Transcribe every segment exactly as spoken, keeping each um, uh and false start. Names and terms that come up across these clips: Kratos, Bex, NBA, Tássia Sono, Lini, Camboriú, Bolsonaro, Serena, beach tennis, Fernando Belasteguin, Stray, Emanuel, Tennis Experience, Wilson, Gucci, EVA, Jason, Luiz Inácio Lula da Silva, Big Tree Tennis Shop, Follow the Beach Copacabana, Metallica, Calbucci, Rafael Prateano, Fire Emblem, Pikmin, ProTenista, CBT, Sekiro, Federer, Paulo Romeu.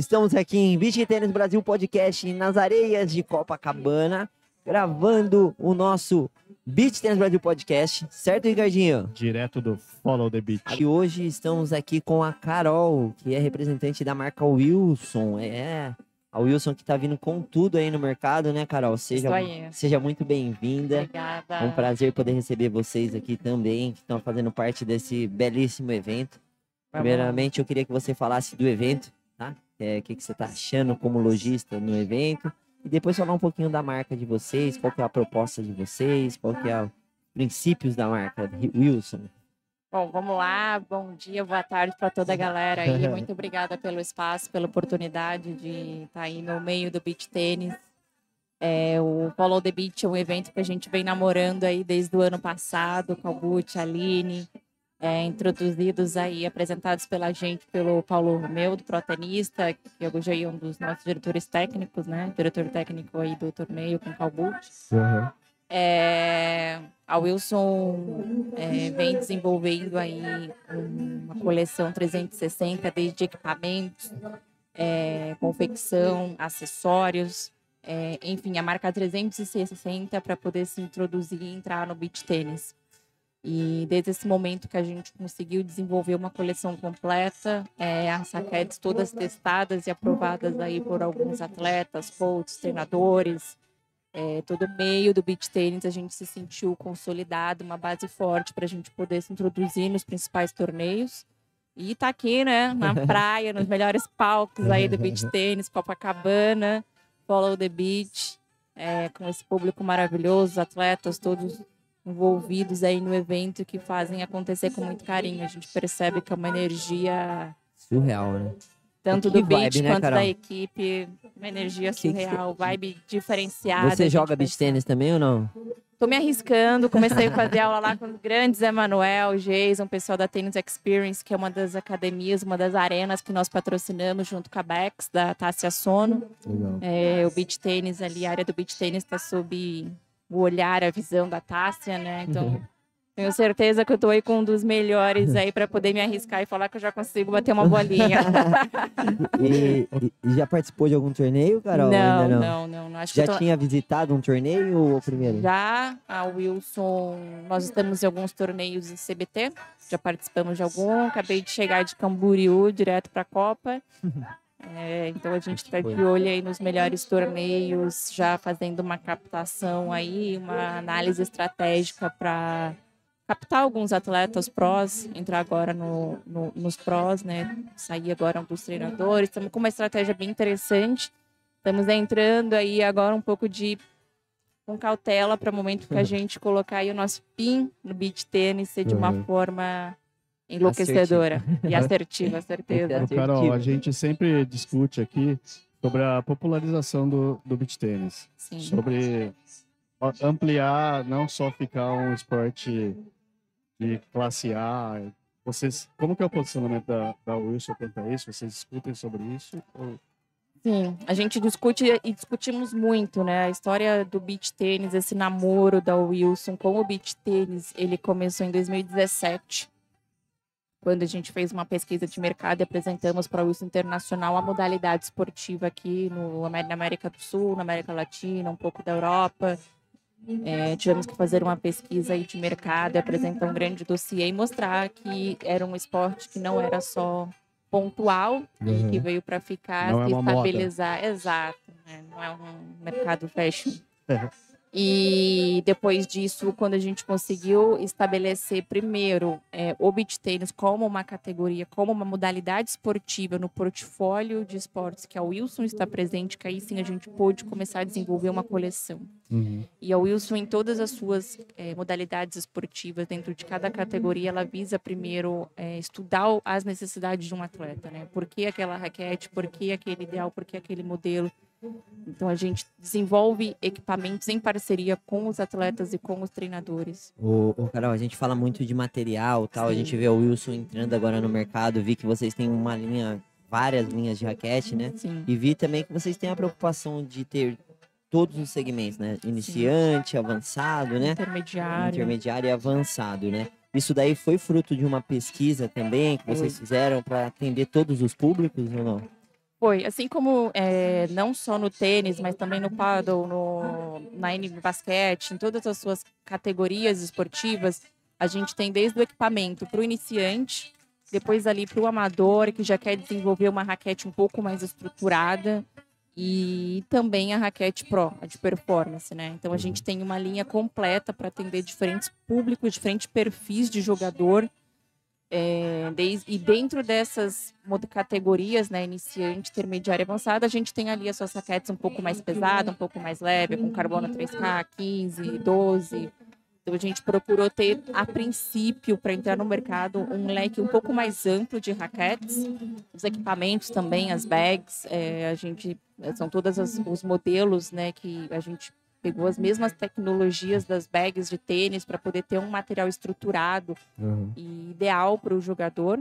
Estamos aqui em Beach Tennis Brasil Podcast, nas areias de Copacabana, gravando o nosso Beach Tennis Brasil Podcast, certo, Ricardinho? Direto do Follow the Beach. E hoje estamos aqui com a Carol, que é representante da marca Wilson, é... A Wilson que tá vindo com tudo aí no mercado, né, Carol? Seja, seja muito bem-vinda. Obrigada. É um prazer poder receber vocês aqui também, que estão fazendo parte desse belíssimo evento. Primeiramente, eu queria que você falasse do evento, tá? O é, que, que você tá achando como lojista no evento. E depois falar um pouquinho da marca de vocês, qual que é a proposta de vocês, qual que é os princípios da marca Wilson. Bom, vamos lá. Bom dia, boa tarde para toda a galera aí. Muito obrigada pelo espaço, pela oportunidade de estar aí no meio do beach tênis. É, o Follow the Beach é um evento que a gente vem namorando aí desde o ano passado, com a Gucci, a Lini, é, introduzidos aí, apresentados pela gente, pelo Paulo Romeu, do ProTenista, que hoje é um dos nossos diretores técnicos, né? Diretor técnico aí do torneio com o Calbucci. Uhum. É, a Wilson é, vem desenvolvendo aí uma coleção trezentos e sessenta, desde equipamentos, é, confecção, acessórios, é, enfim, a marca trezentos e sessenta para poder se introduzir e entrar no beach tênis. E desde esse momento que a gente conseguiu desenvolver uma coleção completa, é, as raquetes todas testadas e aprovadas aí por alguns atletas, coaches, treinadores. É, todo meio do beach tennis a gente se sentiu consolidado, uma base forte para a gente poder se introduzir nos principais torneios e tá aqui, né, na praia, nos melhores palcos aí do beach tennis, Copacabana, Follow the Beach, é, com esse público maravilhoso, os atletas todos envolvidos aí no evento que fazem acontecer com muito carinho. A gente percebe que é uma energia surreal, né? Tanto do beach quanto da equipe, uma energia surreal, vibe diferenciada. Você joga beach tênis também ou não? Tô me arriscando, comecei a fazer aula lá com os grandes Emanuel, Jason, pessoal da Tennis Experience, que é uma das academias, uma das arenas que nós patrocinamos junto com a Bex, da Tássia Sono. É, o beach tênis ali, a área do beach tênis está sob o olhar, a visão da Tássia, né? Então... Tenho certeza que eu tô aí com um dos melhores aí para poder me arriscar e falar que eu já consigo bater uma bolinha. e, e já participou de algum torneio, Carol? Não, ainda não, não. não acho já que tô... tinha visitado um torneio ou primeiro? Já, a Wilson, nós estamos em alguns torneios em C B T, já participamos de algum, acabei de chegar de Camboriú, direto para a Copa. É, então a gente está de olho aí nos melhores torneios, já fazendo uma captação aí, uma análise estratégica para... captar alguns atletas prós, entrar agora no, no, nos prós, né? Sair agora dos treinadores. Estamos com uma estratégia bem interessante. Estamos entrando aí agora um pouco de com cautela para o momento que a gente colocar aí o nosso pin no beach tênis ser de uma uhum. forma enlouquecedora assertiva. e assertiva, certeza. Ô, Carol, a gente sempre discute aqui sobre a popularização do, do beach tênis, Sim. sobre ampliar, não só ficar um esporte de classe A. Vocês, como que é o posicionamento da, da Wilson quanto a isso? Vocês discutem sobre isso? Ou... Sim, a gente discute e discutimos muito, né? A história do beach tênis, esse namoro da Wilson com o beach tênis, ele começou em dois mil e dezessete, quando a gente fez uma pesquisa de mercado e apresentamos para a Wilson Internacional a modalidade esportiva aqui no, na América do Sul, na América Latina, um pouco da Europa. É, tivemos que fazer uma pesquisa aí de mercado, apresentar um grande dossiê e mostrar que era um esporte que não era só pontual uhum. e que veio para ficar, não se é estabilizar. Moda. Exato, né? Não é um mercado fashion. É. E depois disso, quando a gente conseguiu estabelecer primeiro é, o beach tennis como uma categoria, como uma modalidade esportiva no portfólio de esportes que a Wilson está presente, que aí sim a gente pôde começar a desenvolver uma coleção. Uhum. E a Wilson, em todas as suas é, modalidades esportivas, dentro de cada categoria, ela visa primeiro é, estudar as necessidades de um atleta, né? Por que aquela raquete, por que aquele ideal, por que aquele modelo? Então, a gente desenvolve equipamentos em parceria com os atletas e com os treinadores. Ô, ô Carol, a gente fala muito de material tal. Sim. A gente vê o Wilson entrando agora no mercado. Vi que vocês têm uma linha, várias linhas de raquete, né? Sim. E vi também que vocês têm a preocupação de ter todos os segmentos, né? Iniciante, Sim. avançado, né? Intermediário. Intermediário e avançado, né? Isso daí foi fruto de uma pesquisa também que vocês Oi. fizeram para atender todos os públicos ou não? Foi, assim como é, não só no tênis, mas também no paddle, no, na N B A basquete, em todas as suas categorias esportivas, a gente tem desde o equipamento para o iniciante, depois ali para o amador, que já quer desenvolver uma raquete um pouco mais estruturada, e também a raquete pro, a de performance, né? Então a gente tem uma linha completa para atender diferentes públicos, diferentes perfis de jogador. É, desde, e dentro dessas categorias, né, iniciante, intermediária e avançada, a gente tem ali as suas raquetes um pouco mais pesada, um pouco mais leve, com carbono três K, quinze, doze. Então a gente procurou ter, a princípio, para entrar no mercado, um leque um pouco mais amplo de raquetes. Os equipamentos também, as bags, é, a gente, são todos os modelos, né, que a gente pegou as mesmas tecnologias das bags de tênis para poder ter um material estruturado uhum. e ideal para o jogador.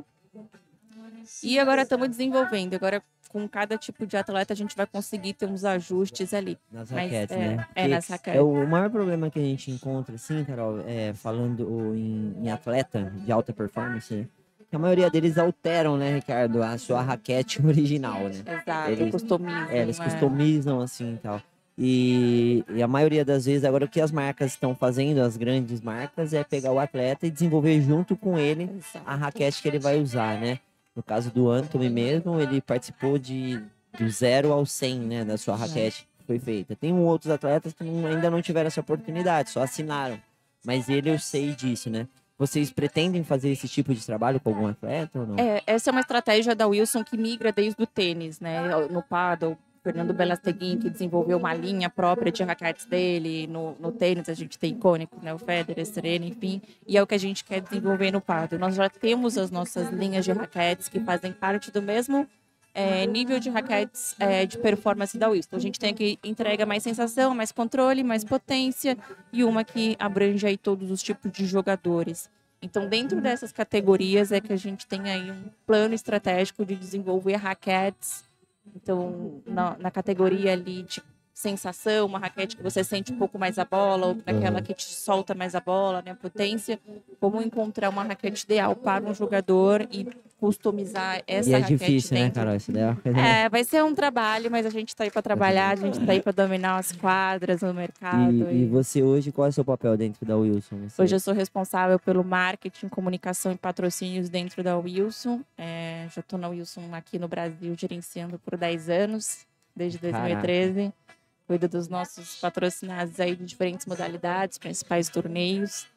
E agora estamos desenvolvendo. Agora, com cada tipo de atleta, a gente vai conseguir ter uns ajustes ali. Nas Mas, raquetes, é, né? É, nas raquetes. É o maior problema que a gente encontra, assim, Carol, é, falando em, em atleta de alta performance, que a maioria deles alteram, né, Ricardo, a sua raquete original, né? Exato, eles customizam. É, eles customizam, assim, e tal. E, e a maioria das vezes, agora o que as marcas estão fazendo, as grandes marcas, é pegar o atleta e desenvolver junto com ele a raquete que ele vai usar, né? No caso do Anthony mesmo, ele participou de, do zero ao cem, né, da sua raquete que foi feita. Tem outros atletas que não, ainda não tiveram essa oportunidade, só assinaram. Mas ele, eu sei disso, né? Vocês pretendem fazer esse tipo de trabalho com algum atleta ou não? É, essa é uma estratégia da Wilson que migra desde o tênis, né? No paddle. Fernando Belasteguin, que desenvolveu uma linha própria de raquetes dele. No, no tênis, a gente tem icônicos, né? O Federer, Serena, enfim. E é o que a gente quer desenvolver no paddle. Nós já temos as nossas linhas de raquetes que fazem parte do mesmo é, nível de raquetes é, de performance da Wilson. A gente tem que entrega mais sensação, mais controle, mais potência e uma que abrange aí todos os tipos de jogadores. Então, dentro dessas categorias é que a gente tem aí um plano estratégico de desenvolver raquetes. Então, na, na categoria ali de sensação, uma raquete que você sente um pouco mais a bola, ou aquela que te solta mais a bola, né, potência, como encontrar uma raquete ideal para um jogador e customizar essa raquete. E é raquete difícil, dentro. Né, Carol? Isso daí é uma coisa... É, vai ser um trabalho, mas a gente tá aí para trabalhar, a gente tá aí para dominar as quadras no mercado. E, e... e você hoje, qual é o seu papel dentro da Wilson? Você... Hoje eu sou responsável pelo marketing, comunicação e patrocínios dentro da Wilson. É, já tô na Wilson aqui no Brasil, gerenciando por dez anos, desde dois mil e treze. Caraca. Cuido dos nossos patrocinados aí de diferentes modalidades, principais torneios.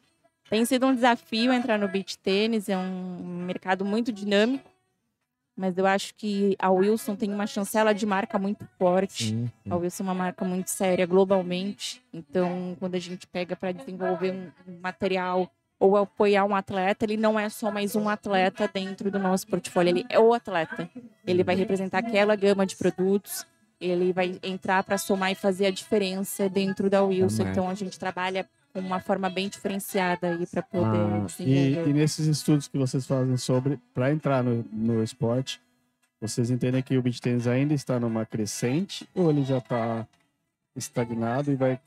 Tem sido um desafio entrar no beach tênis, é um mercado muito dinâmico, mas eu acho que a Wilson tem uma chancela de marca muito forte. Sim, sim. A Wilson é uma marca muito séria globalmente, então quando a gente pega para desenvolver um material ou apoiar um atleta, ele não é só mais um atleta dentro do nosso portfólio, ele é o atleta. Ele vai representar aquela gama de produtos, ele vai entrar para somar e fazer a diferença dentro da Wilson, então a gente trabalha uma forma bem diferenciada aí para poder ah, desenvolver. E, e nesses estudos que vocês fazem sobre, para entrar no, no esporte, vocês entendem que o beach tennis ainda está numa crescente ou ele já está estagnado e vai,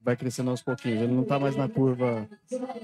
vai crescendo aos pouquinhos? Ele não está mais na curva,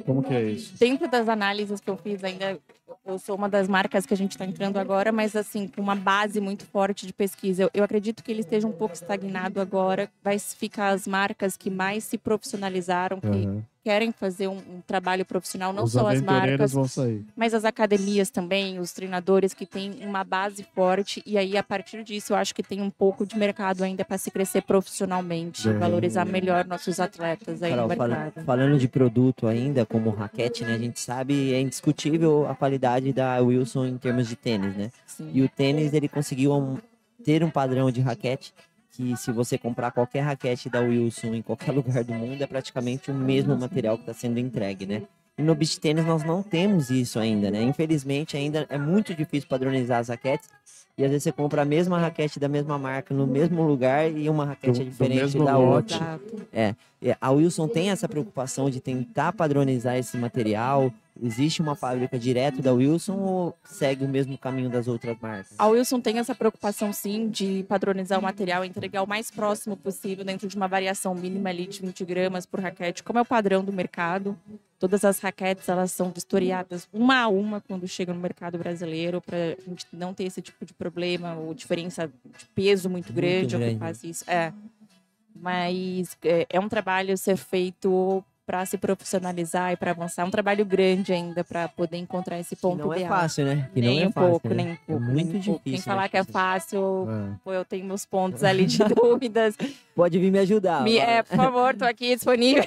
como que é isso? Dentro das análises que eu fiz ainda, eu sou uma das marcas que a gente está entrando agora, mas assim, com uma base muito forte de pesquisa. Eu, eu acredito que ele esteja um pouco estagnado agora. Vai ficar as marcas que mais se profissionalizaram, que uhum. querem fazer um, um trabalho profissional, não os só as marcas, vão sair. Mas as academias também, os treinadores que têm uma base forte. E aí, a partir disso, eu acho que tem um pouco de mercado ainda para se crescer profissionalmente, uhum. valorizar melhor nossos atletas aí Carol, no mercado. Fala, falando de produto ainda, como raquete, né? A gente sabe, é indiscutível a qualidade da Wilson em termos de tênis, né? Sim. E o tênis, ele conseguiu um, ter um padrão de raquete que, se você comprar qualquer raquete da Wilson em qualquer lugar do mundo, é praticamente o mesmo material que está sendo entregue, né? E no beach tênis nós não temos isso ainda, né? Infelizmente, ainda é muito difícil padronizar as raquetes e às vezes você compra a mesma raquete da mesma marca no mesmo lugar e uma raquete do, diferente do da outra. É, a Wilson tem essa preocupação de tentar padronizar esse material. Existe uma fábrica direto da Wilson ou segue o mesmo caminho das outras marcas? A Wilson tem essa preocupação, sim, de padronizar o material, entregar o mais próximo possível dentro de uma variação mínima ali de vinte gramas por raquete, como é o padrão do mercado. Todas as raquetes, elas são vistoriadas uma a uma quando chega no mercado brasileiro, para a gente não ter esse tipo de problema ou diferença de peso muito grande, ou que faz isso. É. Mas é, é um trabalho ser feito para se profissionalizar e para avançar. É um trabalho grande ainda para poder encontrar esse ponto ideal. Não é fácil, né? Que nem não é um fácil, pouco, né? Nem um pouco. É muito difícil. Quem falar que é fácil, pô, eu tenho meus pontos ali de dúvidas. Pode vir me ajudar. Me, é, por favor, tô aqui disponível.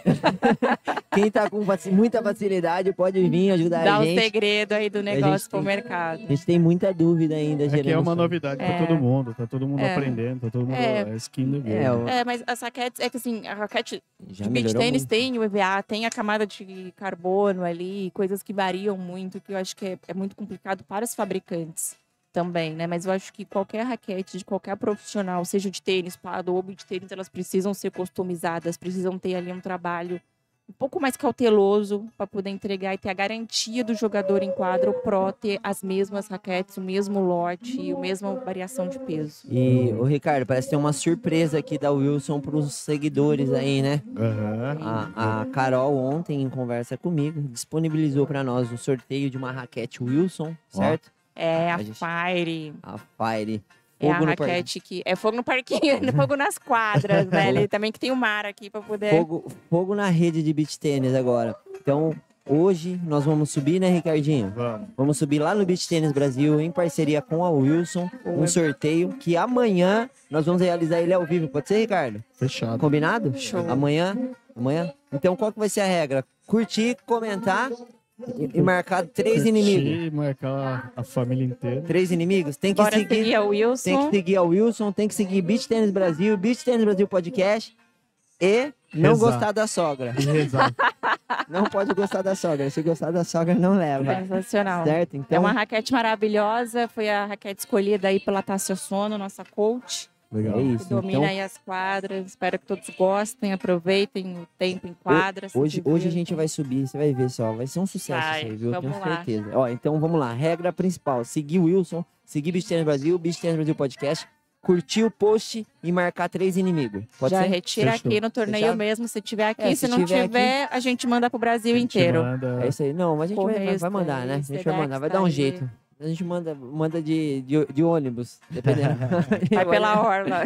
Quem tá com muita facilidade pode vir ajudar Dá a gente. Dá o segredo aí do negócio pro mercado. A gente tem muita dúvida ainda, geralmente. É que é uma novidade é. para todo mundo. Tá todo mundo é. aprendendo, tá todo mundo é. é skin do game. É, o... é, mas as raquetes, é que assim, a raquete de beach tennis muito. tem o E V A, tem a camada de carbono ali, coisas que variam muito, que eu acho que é, é muito complicado para os fabricantes também, né? Mas eu acho que qualquer raquete de qualquer profissional, seja de tênis, paddle ou de tênis, elas precisam ser customizadas, precisam ter ali um trabalho um pouco mais cauteloso para poder entregar e ter a garantia do jogador em quadro pró ter as mesmas raquetes, o mesmo lote e a mesma variação de peso. E o Ricardo, parece ter uma surpresa aqui da Wilson para os seguidores aí, né? Uhum. A, a Carol ontem, em conversa comigo, disponibilizou para nós um sorteio de uma raquete Wilson, certo? É, a, a gente... Fire. A Fire. É fogo a raquete que... É fogo no parquinho, fogo nas quadras, né? Ele também que tem o mar aqui para poder... Fogo, fogo na rede de beach tênis agora. Então, hoje nós vamos subir, né, Ricardinho? Vamos. Vamos subir lá no Beach Tennis Brasil, em parceria com a Wilson, um sorteio que amanhã nós vamos realizar ele ao vivo. Pode ser, Ricardo? Fechado. Combinado? Show. Amanhã? Amanhã? Então, qual que vai ser a regra? Curtir, comentar... E marcar três Curtir, inimigos. Marcar a família inteira. Três inimigos? Tem que Bora seguir, seguir a Wilson. Tem que seguir a Wilson, tem que seguir Beach Tennis Brasil, Beach Tennis Brasil Podcast. E não Rezar. gostar da sogra. Rezar. Não pode gostar da sogra. Se gostar da sogra, não leva. Sensacional. Certo? Então... É uma raquete maravilhosa. Foi a raquete escolhida aí pela Tássia Sono, nossa coach. Legal. É isso. Domina então... aí as quadras. Espero que todos gostem, aproveitem o tempo em quadras. Hoje, hoje a gente vai subir, você vai ver só. Vai ser um sucesso vai, isso aí, viu? Tenho lá. certeza. Ó, então vamos lá. Regra principal: seguir o Wilson, seguir Beach Tennis Brasil, Beach Tennis Brasil Podcast, curtir o post e marcar três inimigos. Pode Já ser? retira Fechou. aqui no torneio Fechado? mesmo, se tiver aqui. É, se, se não tiver, tiver aqui, a gente manda pro Brasil inteiro. Manda... É isso aí. Não, mas a gente vai, vai mandar, aí, né? A gente vai mandar, vai dar um aí. jeito. A gente manda, manda de, de, de ônibus, dependendo. Vai pela orla.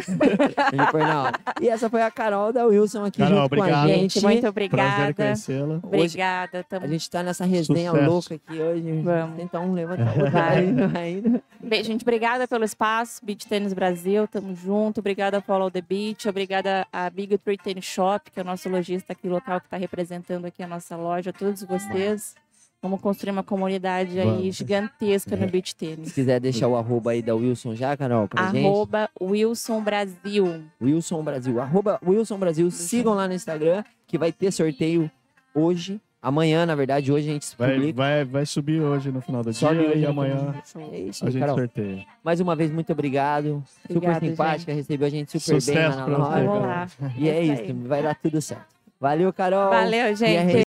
E essa foi a Carol da Wilson aqui Carol, junto obrigado. com a gente. Muito obrigada. Prazer obrigada. Tamo... A gente tá nessa resenha Sucesso. louca aqui hoje. Vamos tentar um levantar o outro. Gente, obrigada pelo espaço. Beach Tennis Brasil, tamo junto. Obrigada a Follow the Beach. Obrigada a Big Tree Tennis Shop, que é o nosso lojista aqui local, que tá representando aqui a nossa loja. Todos vocês. Vai. Vamos construir uma comunidade aí Vamos. gigantesca é. no beach tennis. Se quiser deixar o arroba aí da Wilson já, Carol, pra arroba gente. Arroba Wilson Brasil. Wilson Brasil. Arroba Wilson Brasil. Wilson. Sigam lá no Instagram, que vai ter sorteio hoje. Amanhã, na verdade, hoje a gente vai, vai, vai subir hoje no final do Sobe dia hoje, e amanhã é isso, a gente Carol, sorteia. Mais uma vez, muito obrigado. Obrigado super simpática, gente. recebeu a gente super Sucesso bem lá na loja. E é, é isso, vai dar tudo certo. Valeu, Carol. Valeu, gente.